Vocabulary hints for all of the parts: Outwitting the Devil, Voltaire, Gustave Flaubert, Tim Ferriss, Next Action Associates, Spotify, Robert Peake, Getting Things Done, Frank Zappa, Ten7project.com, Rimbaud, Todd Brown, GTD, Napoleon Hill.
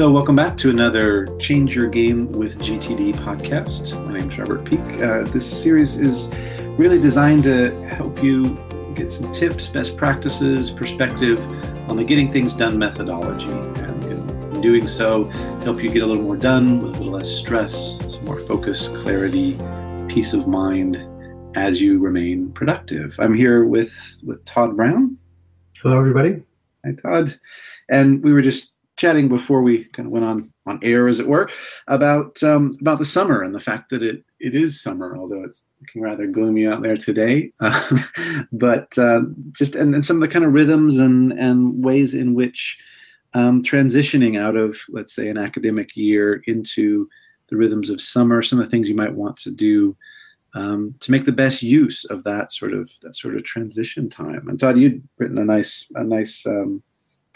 So welcome back to another Change Your Game with GTD podcast. My name is Robert Peake. This series is really designed to help you get some tips, best practices, perspective on the Getting Things Done methodology. And in doing so, help you get a little more done with a little less stress, some more focus, clarity, peace of mind as you remain productive. I'm here with Todd Brown. Hello, everybody. Hi, Todd. And we were just chatting before we kind of went on air, as it were, about the summer and the fact that it is summer, although it's looking rather gloomy out there today. But some of the kind of rhythms and ways in which transitioning out of, let's say, an academic year into the rhythms of summer, some of the things you might want to do to make the best use of that sort of transition time. And Todd, you'd written a nice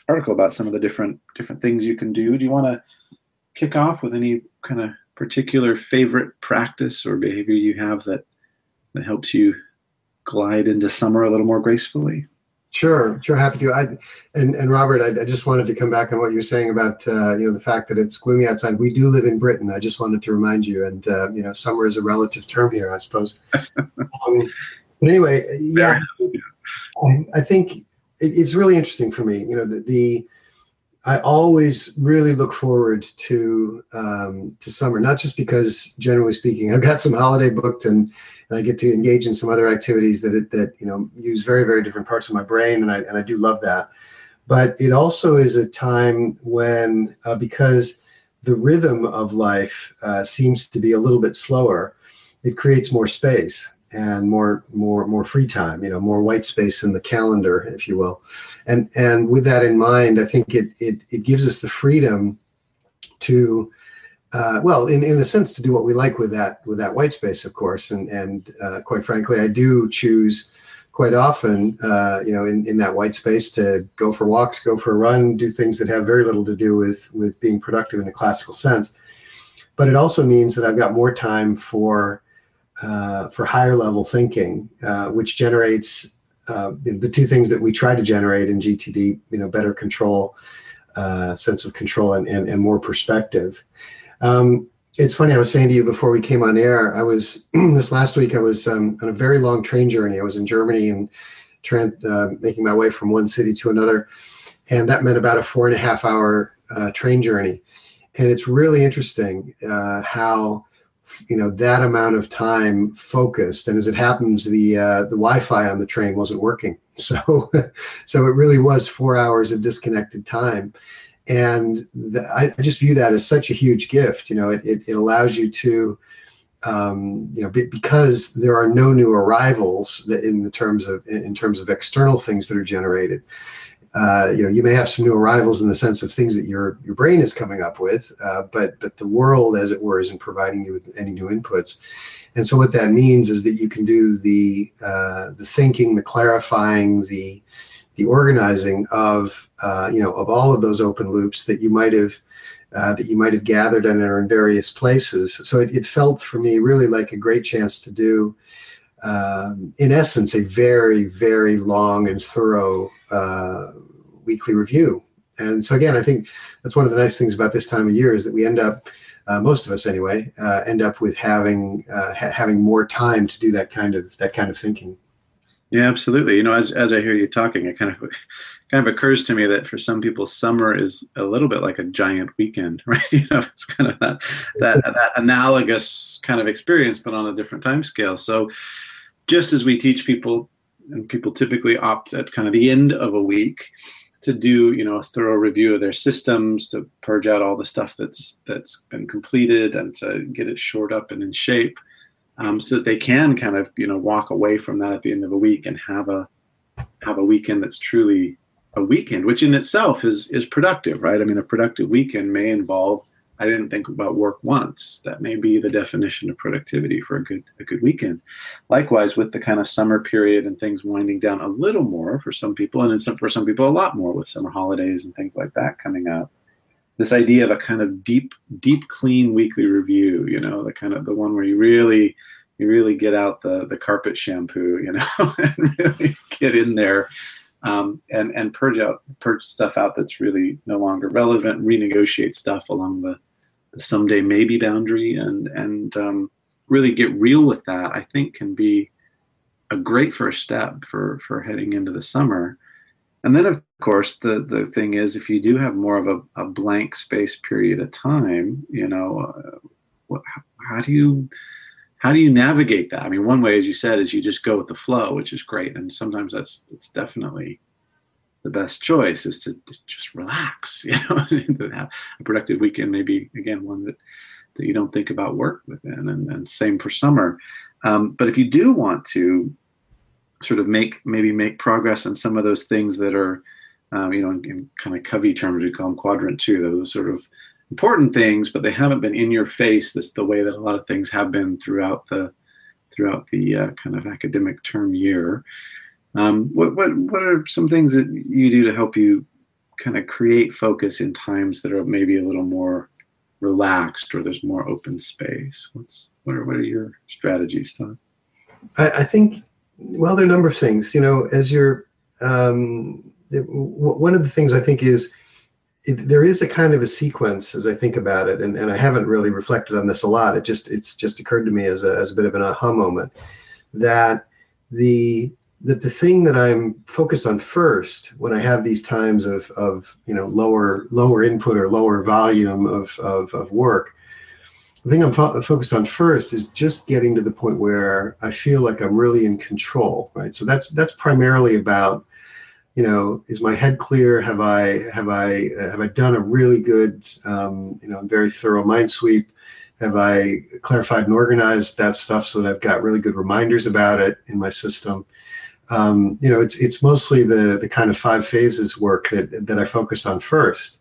article about some of the different things you can do. Do you want to kick off with any kind of particular favorite practice or behavior you have that helps you glide into summer a little more gracefully? Sure, happy to. And Robert, I just wanted to come back on what you were saying about the fact that it's gloomy outside. We do live in Britain. I just wanted to remind you, and summer is a relative term here, I suppose. But anyway, yeah, I think it's really interesting for me. I always really look forward to summer, not just because, generally speaking, I've got some holiday booked and I get to engage in some other activities that use very, very different parts of my brain, and I do love that. But it also is a time when, because the rhythm of life seems to be a little bit slower, it creates more space and more free time, more white space in the calendar, if you will. And with that in mind, I think it gives us the freedom to in a sense, to do what we like with that white space, of course. And quite frankly, I do choose quite often, in that white space, to go for walks, go for a run, do things that have very little to do with being productive in the classical sense. But it also means that I've got more time for higher level thinking, which generates the two things that we try to generate in GTD, better control, sense of control, and more perspective. It's funny, I was saying to you before we came on air, this last week I was on a very long train journey. I was in Germany and making my way from one city to another. And that meant about a 4.5 hour train journey. And it's really interesting how, that amount of time focused. And as it happens, the Wi-Fi on the train wasn't working. So it really was 4 hours of disconnected time. And I just view that as such a huge gift. It allows you to, because there are no new arrivals that in terms of external things that are generated. You may have some new arrivals in the sense of things that your brain is coming up with, but the world, as it were, isn't providing you with any new inputs. And so what that means is that you can do the thinking, the clarifying, the organizing of all of those open loops that you might have gathered and are in various places. So it felt for me really like a great chance to do, in essence, a very, very long and thorough weekly review. And so again, I think that's one of the nice things about this time of year is that we end up, most of us anyway, with having more time to do that kind of thinking. Yeah, absolutely. As I hear you talking, it kind of occurs to me that for some people, summer is a little bit like a giant weekend, right? It's kind of that analogous kind of experience, but on a different time scale. So just as we teach people, and people typically opt at kind of the end of a week to do, a thorough review of their systems, to purge out all the stuff that's been completed and to get it shored up and in shape. So that they can kind of, walk away from that at the end of a week and have a weekend that's truly a weekend, which in itself is productive, right? I mean, a productive weekend may involve, I didn't think about work once. That may be the definition of productivity for a good weekend. Likewise, with the kind of summer period and things winding down a little more for some people, and for some people a lot more with summer holidays and things like that coming up. This idea of a kind of deep, clean weekly review, the kind of the one where you really get out the carpet shampoo, and really get in there and purge stuff out that's really no longer relevant, renegotiate stuff along the someday maybe boundary, and really get real with that, I think can be a great first step for heading into the summer. And then, of course, the thing is, if you do have more of a blank space period of time, you know, how do you navigate that? I mean, one way, as you said, is you just go with the flow, which is great. And sometimes that's definitely the best choice, is to just relax, you know, have a productive weekend, maybe, again, one that you don't think about work within, and same for summer. But if you do want to sort of make progress on some of those things that are, you know, in kind of Covey terms, we call them quadrant 2, those sort of important things, but they haven't been in your face. That's the way that a lot of things have been throughout the kind of academic term year. What are some things that you do to help you kind of create focus in times that are maybe a little more relaxed, or there's more open space? What are your strategies, Todd? I think, well, there are a number of things. You know, as you're, one of the things I think is, there is a kind of a sequence as I think about it, and I haven't really reflected on this a lot. It's just occurred to me as a bit of an aha moment, that the thing that I'm focused on first when I have these times of you know, lower input or lower volume of work, the thing I'm focused on first is just getting to the point where I feel like I'm really in control, right? So that's primarily about, you know, is my head clear? Have I done a really good, you know, very thorough mind sweep? Have I clarified and organized that stuff so that I've got really good reminders about it in my system? You know, it's mostly the kind of 5 phases work that I focus on first.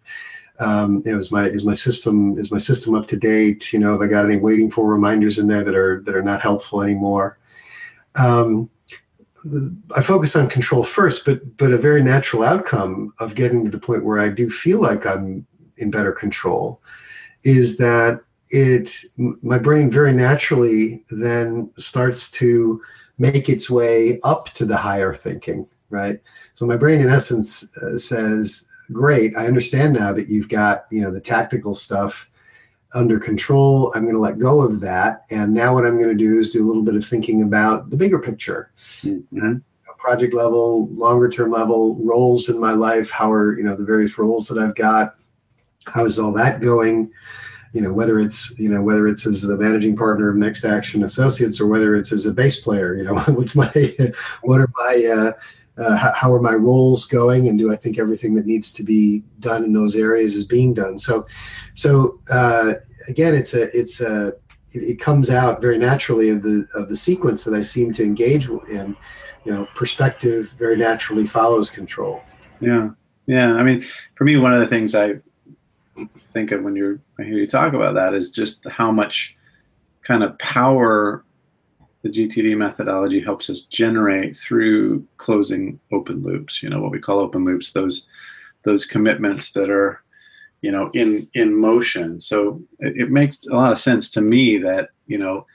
You know, is my system up to date? You know, have I got any waiting for reminders in there that are not helpful anymore? I focus on control first, but a very natural outcome of getting to the point where I do feel like I'm in better control is that my brain very naturally then starts to make its way up to the higher thinking, right? So my brain in essence says, great, I understand now that you've got, you know, the tactical stuff under control. I'm going to let go of that, and now what I'm going to do is do a little bit of thinking about the bigger picture, mm-hmm. project level, longer term level, roles in my life. How are, you know, the various roles that I've got? How is all that going? You know, whether it's as the managing partner of Next Action Associates, or whether it's as a bass player. You know, how are my roles going, and do I think everything that needs to be done in those areas is being done? So again, it comes out very naturally of the sequence that I seem to engage in. You know, perspective very naturally follows control. Yeah. I mean, for me, one of the things I think of when I hear you talk about that is just how much kind of power the GTD methodology helps us generate through closing open loops, you know, what we call open loops, those commitments that are, you know, in motion. So it makes a lot of sense to me that, you know,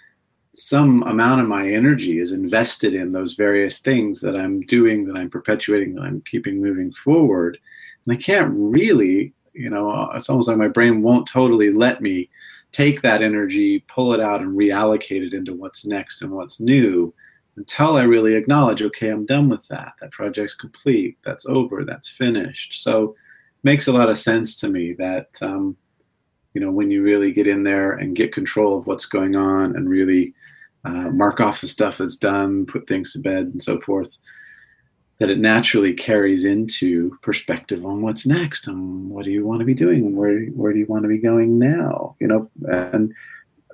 some amount of my energy is invested in those various things that I'm doing, that I'm perpetuating, that I'm keeping moving forward. And I can't really, you know, it's almost like my brain won't totally let me take that energy, pull it out, and reallocate it into what's next and what's new until I really acknowledge, okay, I'm done with that. That project's complete. That's over. That's finished. So it makes a lot of sense to me that, you know, when you really get in there and get control of what's going on and really mark off the stuff that's done, put things to bed and so forth, that it naturally carries into perspective on what's next, and what do you want to be doing, and where do you want to be going now? You know, and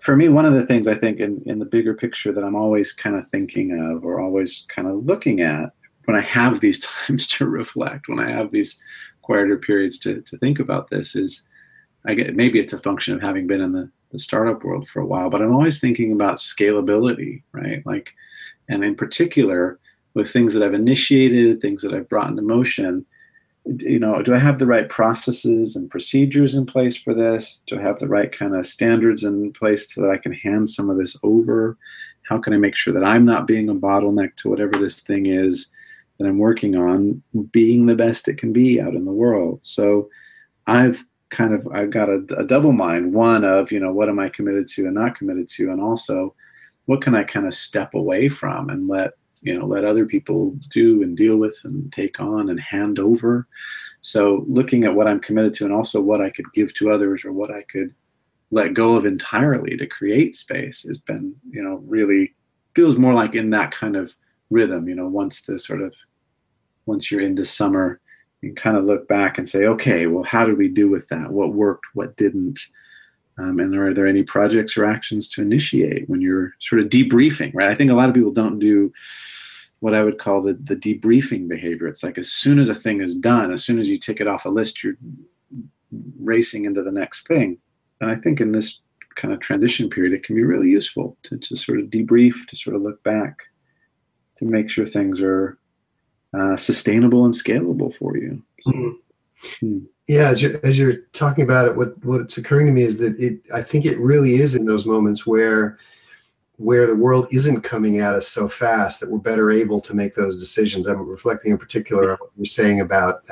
for me, one of the things I think in the bigger picture that I'm always kind of thinking of, or always kind of looking at, when I have these times to reflect, when I have these quieter periods to think about this, is I get, maybe it's a function of having been in the startup world for a while, but I'm always thinking about scalability, right? Like, and in particular, with things that I've initiated, things that I've brought into motion, you know, do I have the right processes and procedures in place for this? Do I have the right kind of standards in place so that I can hand some of this over? How can I make sure that I'm not being a bottleneck to whatever this thing is? that I'm working on being the best it can be out in the world. So I've got a double mind, one of, what am I committed to and not committed to? And also, what can I kind of step away from and let other people do and deal with and take on and hand over. So looking at what I'm committed to and also what I could give to others or what I could let go of entirely to create space has been, really feels more like in that kind of rhythm, once you're into summer, you can kind of look back and say, okay, well, how did we do with that? What worked? What didn't? And are there any projects or actions to initiate when you're sort of debriefing, right? I think a lot of people don't do what I would call the debriefing behavior. It's like as soon as a thing is done, as soon as you tick it off a list, you're racing into the next thing. And I think in this kind of transition period, it can be really useful to sort of debrief, to sort of look back, to make sure things are sustainable and scalable for you. So, yeah, as you're talking about it, what's occurring to me is that I think it really is in those moments where the world isn't coming at us so fast that we're better able to make those decisions. I'm reflecting in particular on what you're saying about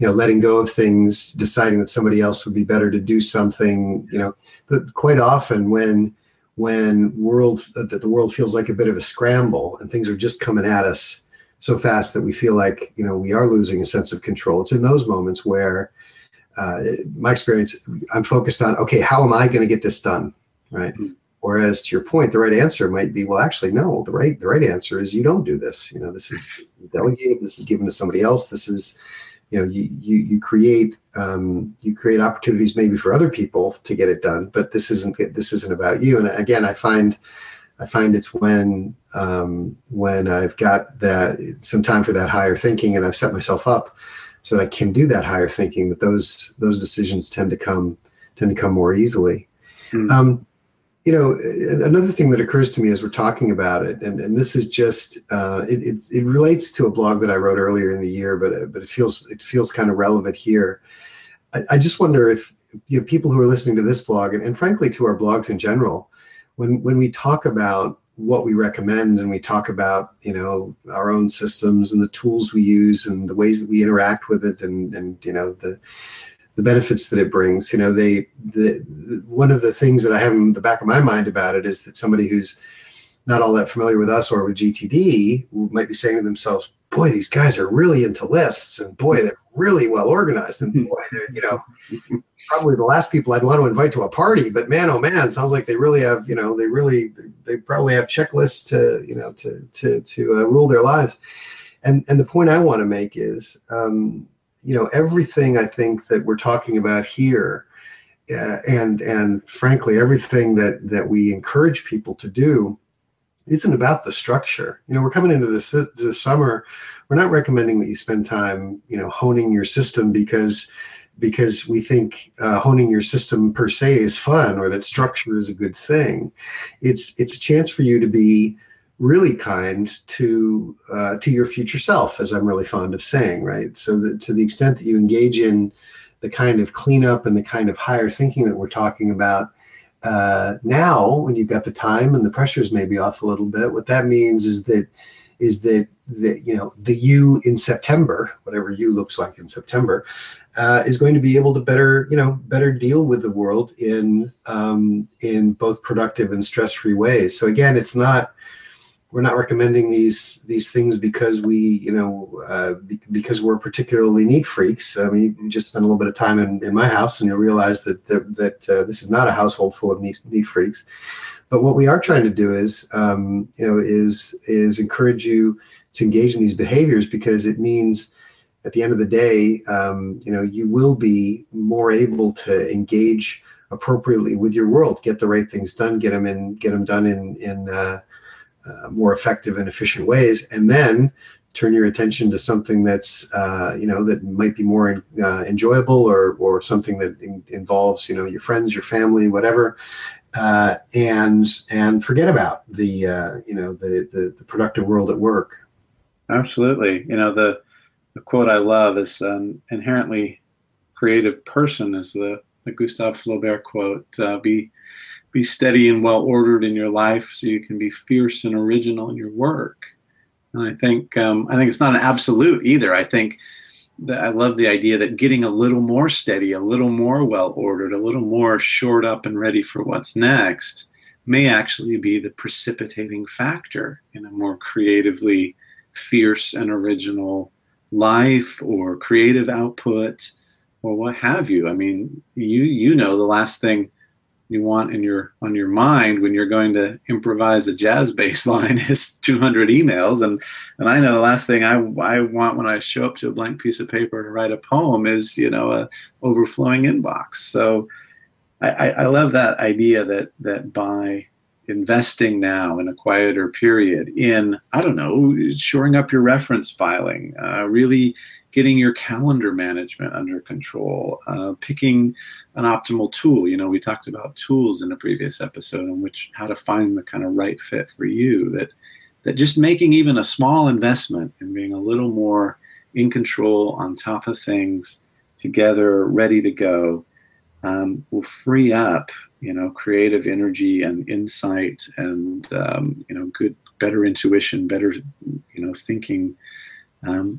letting go of things, deciding that somebody else would be better to do something. But quite often when the world feels like a bit of a scramble and things are just coming at us so fast that we feel like, we are losing a sense of control. It's in those moments where my experience, I'm focused on, okay, how am I going to get this done? Right. Mm-hmm. Whereas to your point, the right answer might be, well, actually, no, the right answer is you don't do this. This is delegated. This is given to somebody else. This is, you create opportunities maybe for other people to get it done, but this isn't about you. And again, I find it's when I've got that some time for that higher thinking and I've set myself up so that I can do that higher thinking, that those decisions tend to come more easily. Mm-hmm. Another thing that occurs to me as we're talking about it, and this is just it relates to a blog that I wrote earlier in the year, but it feels kind of relevant here. I just wonder if people who are listening to this blog and frankly to our blogs in general, when we talk about what we recommend and we talk about, our own systems and the tools we use and the ways that we interact with it and the benefits that it brings, one of the things that I have in the back of my mind about it is that somebody who's not all that familiar with us or with GTD might be saying to themselves, boy, these guys are really into lists and boy, they're really well organized and boy, they're, probably the last people I'd want to invite to a party, but man, oh man, sounds like they really have, they probably have checklists to rule their lives. And the point I want to make is, everything I think that we're talking about here and frankly, everything that we encourage people to do isn't about the structure. We're coming into this summer. We're not recommending that you spend time, honing your system because we think honing your system per se is fun or that structure is a good thing. It's a chance for you to be really kind to your future self, as I'm really fond of saying, right? So that to the extent that you engage in the kind of cleanup and the kind of higher thinking that we're talking about now, when you've got the time and the pressures may be off a little bit, what that means is that the you in September, whatever you looks like in September, is going to be able to better deal with the world in both productive and stress-free ways. So again, we're not recommending these things because because we're particularly neat freaks. I mean, you just spend a little bit of time in my house and you'll realize that this is not a household full of neat freaks. But what we are trying to do is encourage you to engage in these behaviors because it means at the end of the day, you will be more able to engage appropriately with your world, get the right things done, get them done in more effective and efficient ways, and then turn your attention to something that's that might be more enjoyable or something that involves your friends, your family, whatever, and forget about the productive world at work. Absolutely, the quote I love is inherently creative person is the Gustave Flaubert quote. Be steady and well-ordered in your life so you can be fierce and original in your work. And I think it's not an absolute either. I think that I love the idea that getting a little more steady, a little more well-ordered, a little more shored up and ready for what's next may actually be the precipitating factor in a more creatively fierce and original life or creative output or what have you. I mean, you know, the last thing you want in on your mind when you're going to improvise a jazz bass line is 200 emails. And I know the last thing I want when I show up to a blank piece of paper to write a poem is, you know, a overflowing inbox. So I love that idea that by investing now in a quieter period in, I don't know, shoring up your reference filing, really getting your calendar management under control, picking an optimal tool. You know, we talked about tools in a previous episode on which how to find the kind of right fit for you, that just making even a small investment and being a little more in control, on top of things, together, ready to go, will free up, you know, creative energy and insight and, you know, better intuition, better, you know, thinking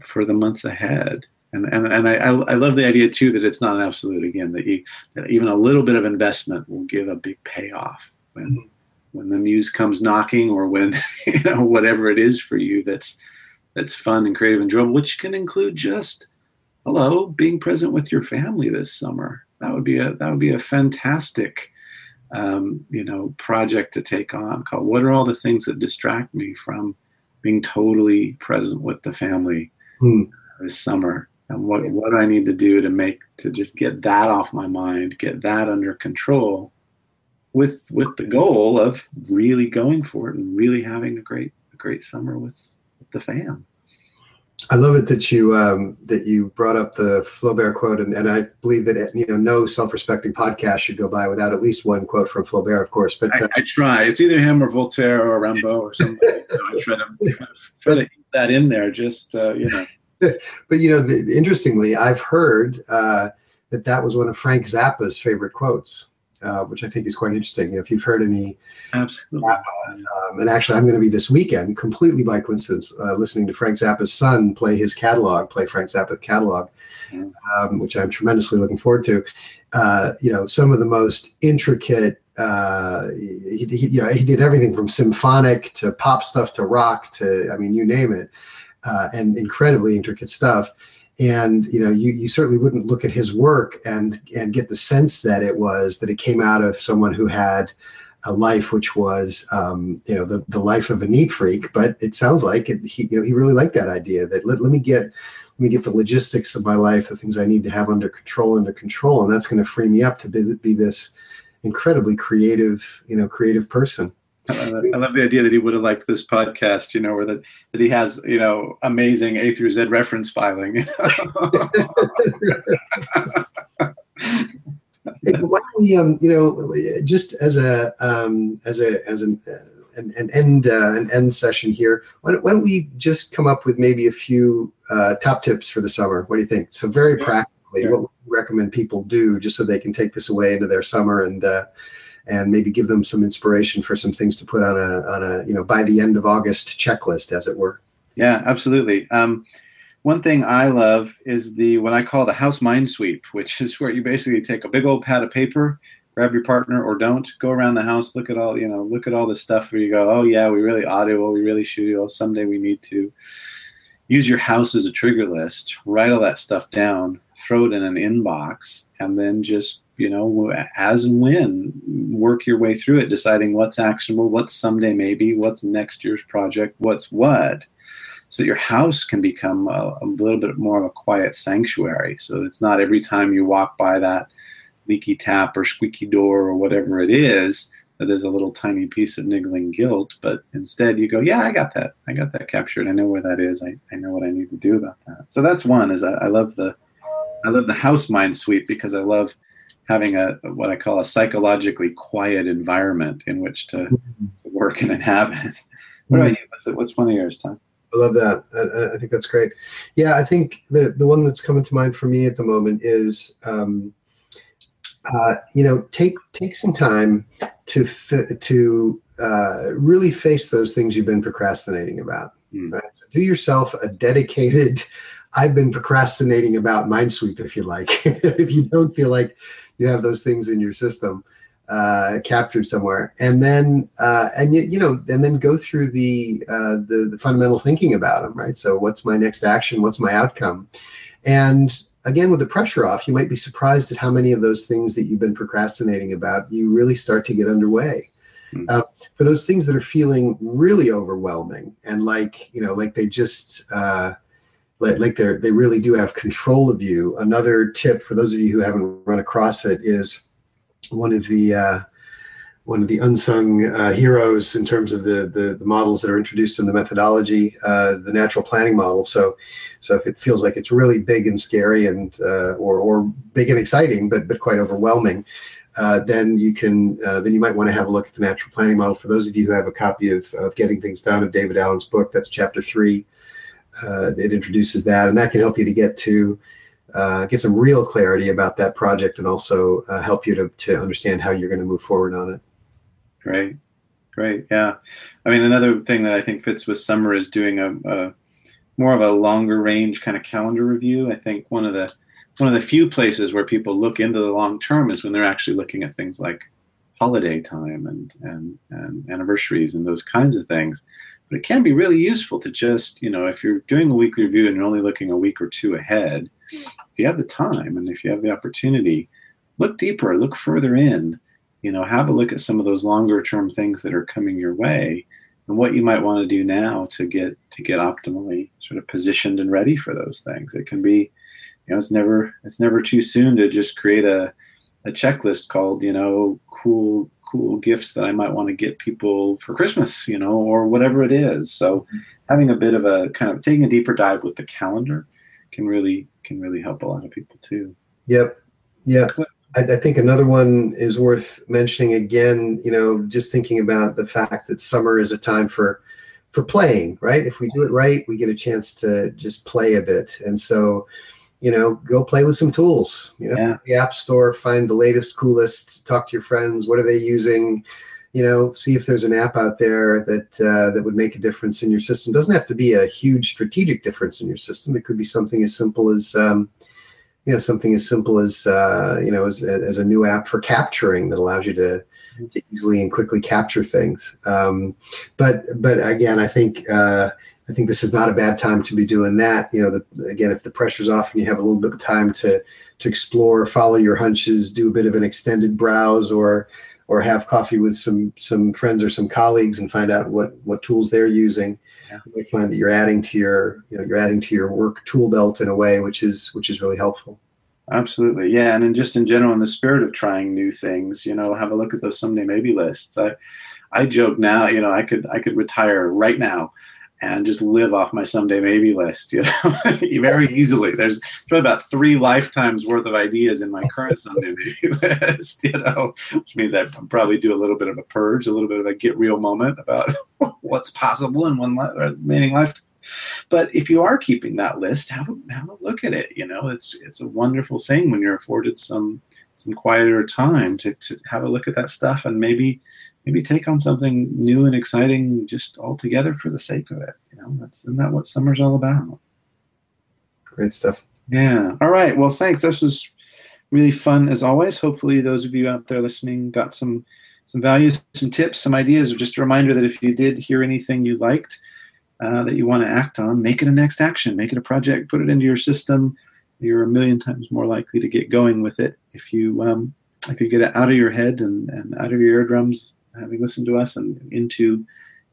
for the months ahead. And I love the idea, too, that it's not an absolute, again, that even a little bit of investment will give a big payoff when the muse comes knocking, or when, you know, whatever it is for you that's fun and creative and enjoyable, which can include just, hello, being present with your family this summer. That would be a fantastic, you know, project to take on. Called what are all the things that distract me from being totally present with the family this summer, and what do I need to do to just get that off my mind, get that under control, with the goal of really going for it and really having a great summer with the fam. I love it that you brought up the Flaubert quote, and I believe that, you know, no self-respecting podcast should go by without at least one quote from Flaubert, of course. But I try. It's either him or Voltaire or Rimbaud or somebody. You know, I try to keep that in there, just you know. But you know, interestingly, I've heard that was one of Frank Zappa's favorite quotes, which I think is quite interesting. You know, if you've heard any Zappa, and actually I'm going to be this weekend, completely by coincidence, listening to Frank Zappa's son play Frank Zappa's catalog, which I'm tremendously looking forward to. You know, some of the most intricate, he did everything from symphonic to pop stuff to rock to, I mean, you name it, and incredibly intricate stuff. And, you know, you certainly wouldn't look at his work and get the sense that it came out of someone who had a life which was, you know, the life of a neat freak. But it sounds like he really liked that idea that let me get the logistics of my life, the things I need to have under control. And that's going to free me up to be this incredibly creative, you know, creative person. I love the idea that he would have liked this podcast, you know, or that he has, you know, amazing A through Z reference filing. Why don't we, you know, just as an end session here, why don't we just come up with maybe a few top tips for the summer? What do you think? So very practically, What would you recommend people do just so they can take this away into their summer and maybe give them some inspiration for some things to put on a you know, by the end of August checklist, as it were? Yeah, absolutely. One thing I love is what I call the house mind sweep, which is where you basically take a big old pad of paper, grab your partner or don't, go around the house, look at all the stuff where you go, oh yeah, we really ought to, oh, we really should, oh, someday we need to. Use your house as a trigger list, write all that stuff down, throw it in an inbox, and then just, you know, as and when, work your way through it, deciding what's actionable, what's someday maybe, what's next year's project, what's what, so that your house can become a little bit more of a quiet sanctuary. So it's not every time you walk by that leaky tap or squeaky door or whatever it is, that there's a little tiny piece of niggling guilt, but instead you go, yeah, I got that captured. I know where that is. I know what I need to do about that. So that's one, is I love the house mind sweep, because I love having what I call a psychologically quiet environment in which to work and inhabit. What about you? What's one of yours, Tom? I love that. I think that's great. Yeah, I think the one that's coming to mind for me at the moment is, you know, take some time to really face those things you've been procrastinating about. Right? So do yourself a dedicated, I've been procrastinating about Minesweep, if you like. If you don't feel like you have those things in your system captured somewhere. And then, and then go through the fundamental thinking about them, right? So what's my next action? What's my outcome? And again, with the pressure off, you might be surprised at how many of those things that you've been procrastinating about, you really start to get underway. For those things that are feeling really overwhelming and like, you know, like they just, like they really do have control of you. Another tip for those of you who haven't run across it is one of the unsung heroes in terms of the models that are introduced in the methodology, the natural planning model. So if it feels like it's really big and scary and or big and exciting, but quite overwhelming, then you might want to have a look at the natural planning model. For those of you who have a copy of Getting Things Done of David Allen's book, that's chapter 3. It introduces that, and that can help you to get some real clarity about that project, and also help you to understand how you're going to move forward on it. Great, yeah. I mean, another thing that I think fits with summer is doing a more of a longer range kind of calendar review. I think one of the few places where people look into the long term is when they're actually looking at things like holiday time and anniversaries and those kinds of things. But it can be really useful to just, you know, if you're doing a weekly review and you're only looking a week or two ahead, if you have the time and if you have the opportunity, look deeper, look further in, you know, have a look at some of those longer term things that are coming your way and what you might want to do now to get optimally sort of positioned and ready for those things. It can be, you know, it's never too soon to just create a checklist called, you know, cool gifts that I might want to get people for Christmas, you know, or whatever it is. So having a bit of a kind of taking a deeper dive with the calendar can really help a lot of people too. Yep. Yeah. I think another one is worth mentioning again, you know, just thinking about the fact that summer is a time for playing, right? If we do it right, we get a chance to just play a bit. And so, you know, go play with some tools, you know, yeah. The app store, find the latest, coolest, talk to your friends. What are they using? You know, see if there's an app out there that would make a difference in your system. Doesn't have to be a huge strategic difference in your system. It could be something as simple as, as a new app for capturing that allows you to easily and quickly capture things. But again, I think this is not a bad time to be doing that. You know, again, if the pressure's off and you have a little bit of time to explore, follow your hunches, do a bit of an extended browse, or have coffee with some friends or some colleagues and find out what tools they're using. Yeah. You might find that you're adding to your work tool belt in a way which is really helpful. Absolutely, yeah. And then just in general, in the spirit of trying new things, you know, have a look at those someday maybe lists. I joke now, you know, I could retire right now and just live off my someday maybe list, you know, very easily. There's probably about 3 lifetimes worth of ideas in my current someday maybe list, you know, which means I probably do a little bit of a purge, a little bit of a get real moment about what's possible in one remaining lifetime. But if you are keeping that list, have a look at it. You know, it's a wonderful thing when you're afforded some quieter time to have a look at that stuff and maybe take on something new and exciting just altogether for the sake of it. You know, isn't that what summer's all about? Great stuff. Yeah. All right. Well, thanks. This was really fun as always. Hopefully those of you out there listening got some value, some tips, some ideas, or just a reminder that if you did hear anything you liked, that you want to act on, make it a next action, make it a project, put it into your system. You're a million times more likely to get going with it if you get it out of your head and out of your eardrums, having listened to us, and into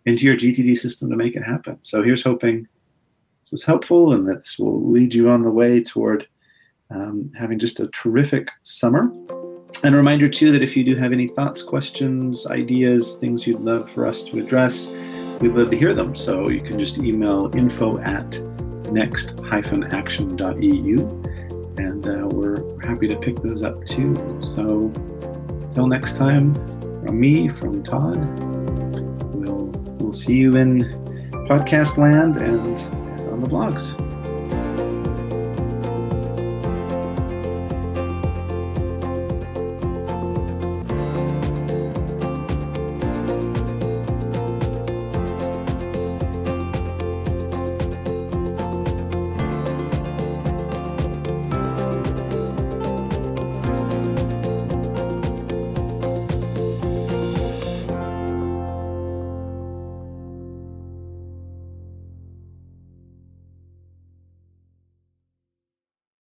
your GTD system to make it happen. So here's hoping this was helpful and that this will lead you on the way toward having just a terrific summer. And a reminder, too, that if you do have any thoughts, questions, ideas, things you'd love for us to address, we'd love to hear them. So you can just email info@next-action.eu, and we're happy to pick those up too. So till next time, from me, from Todd, we'll see you in podcast land and on the blogs.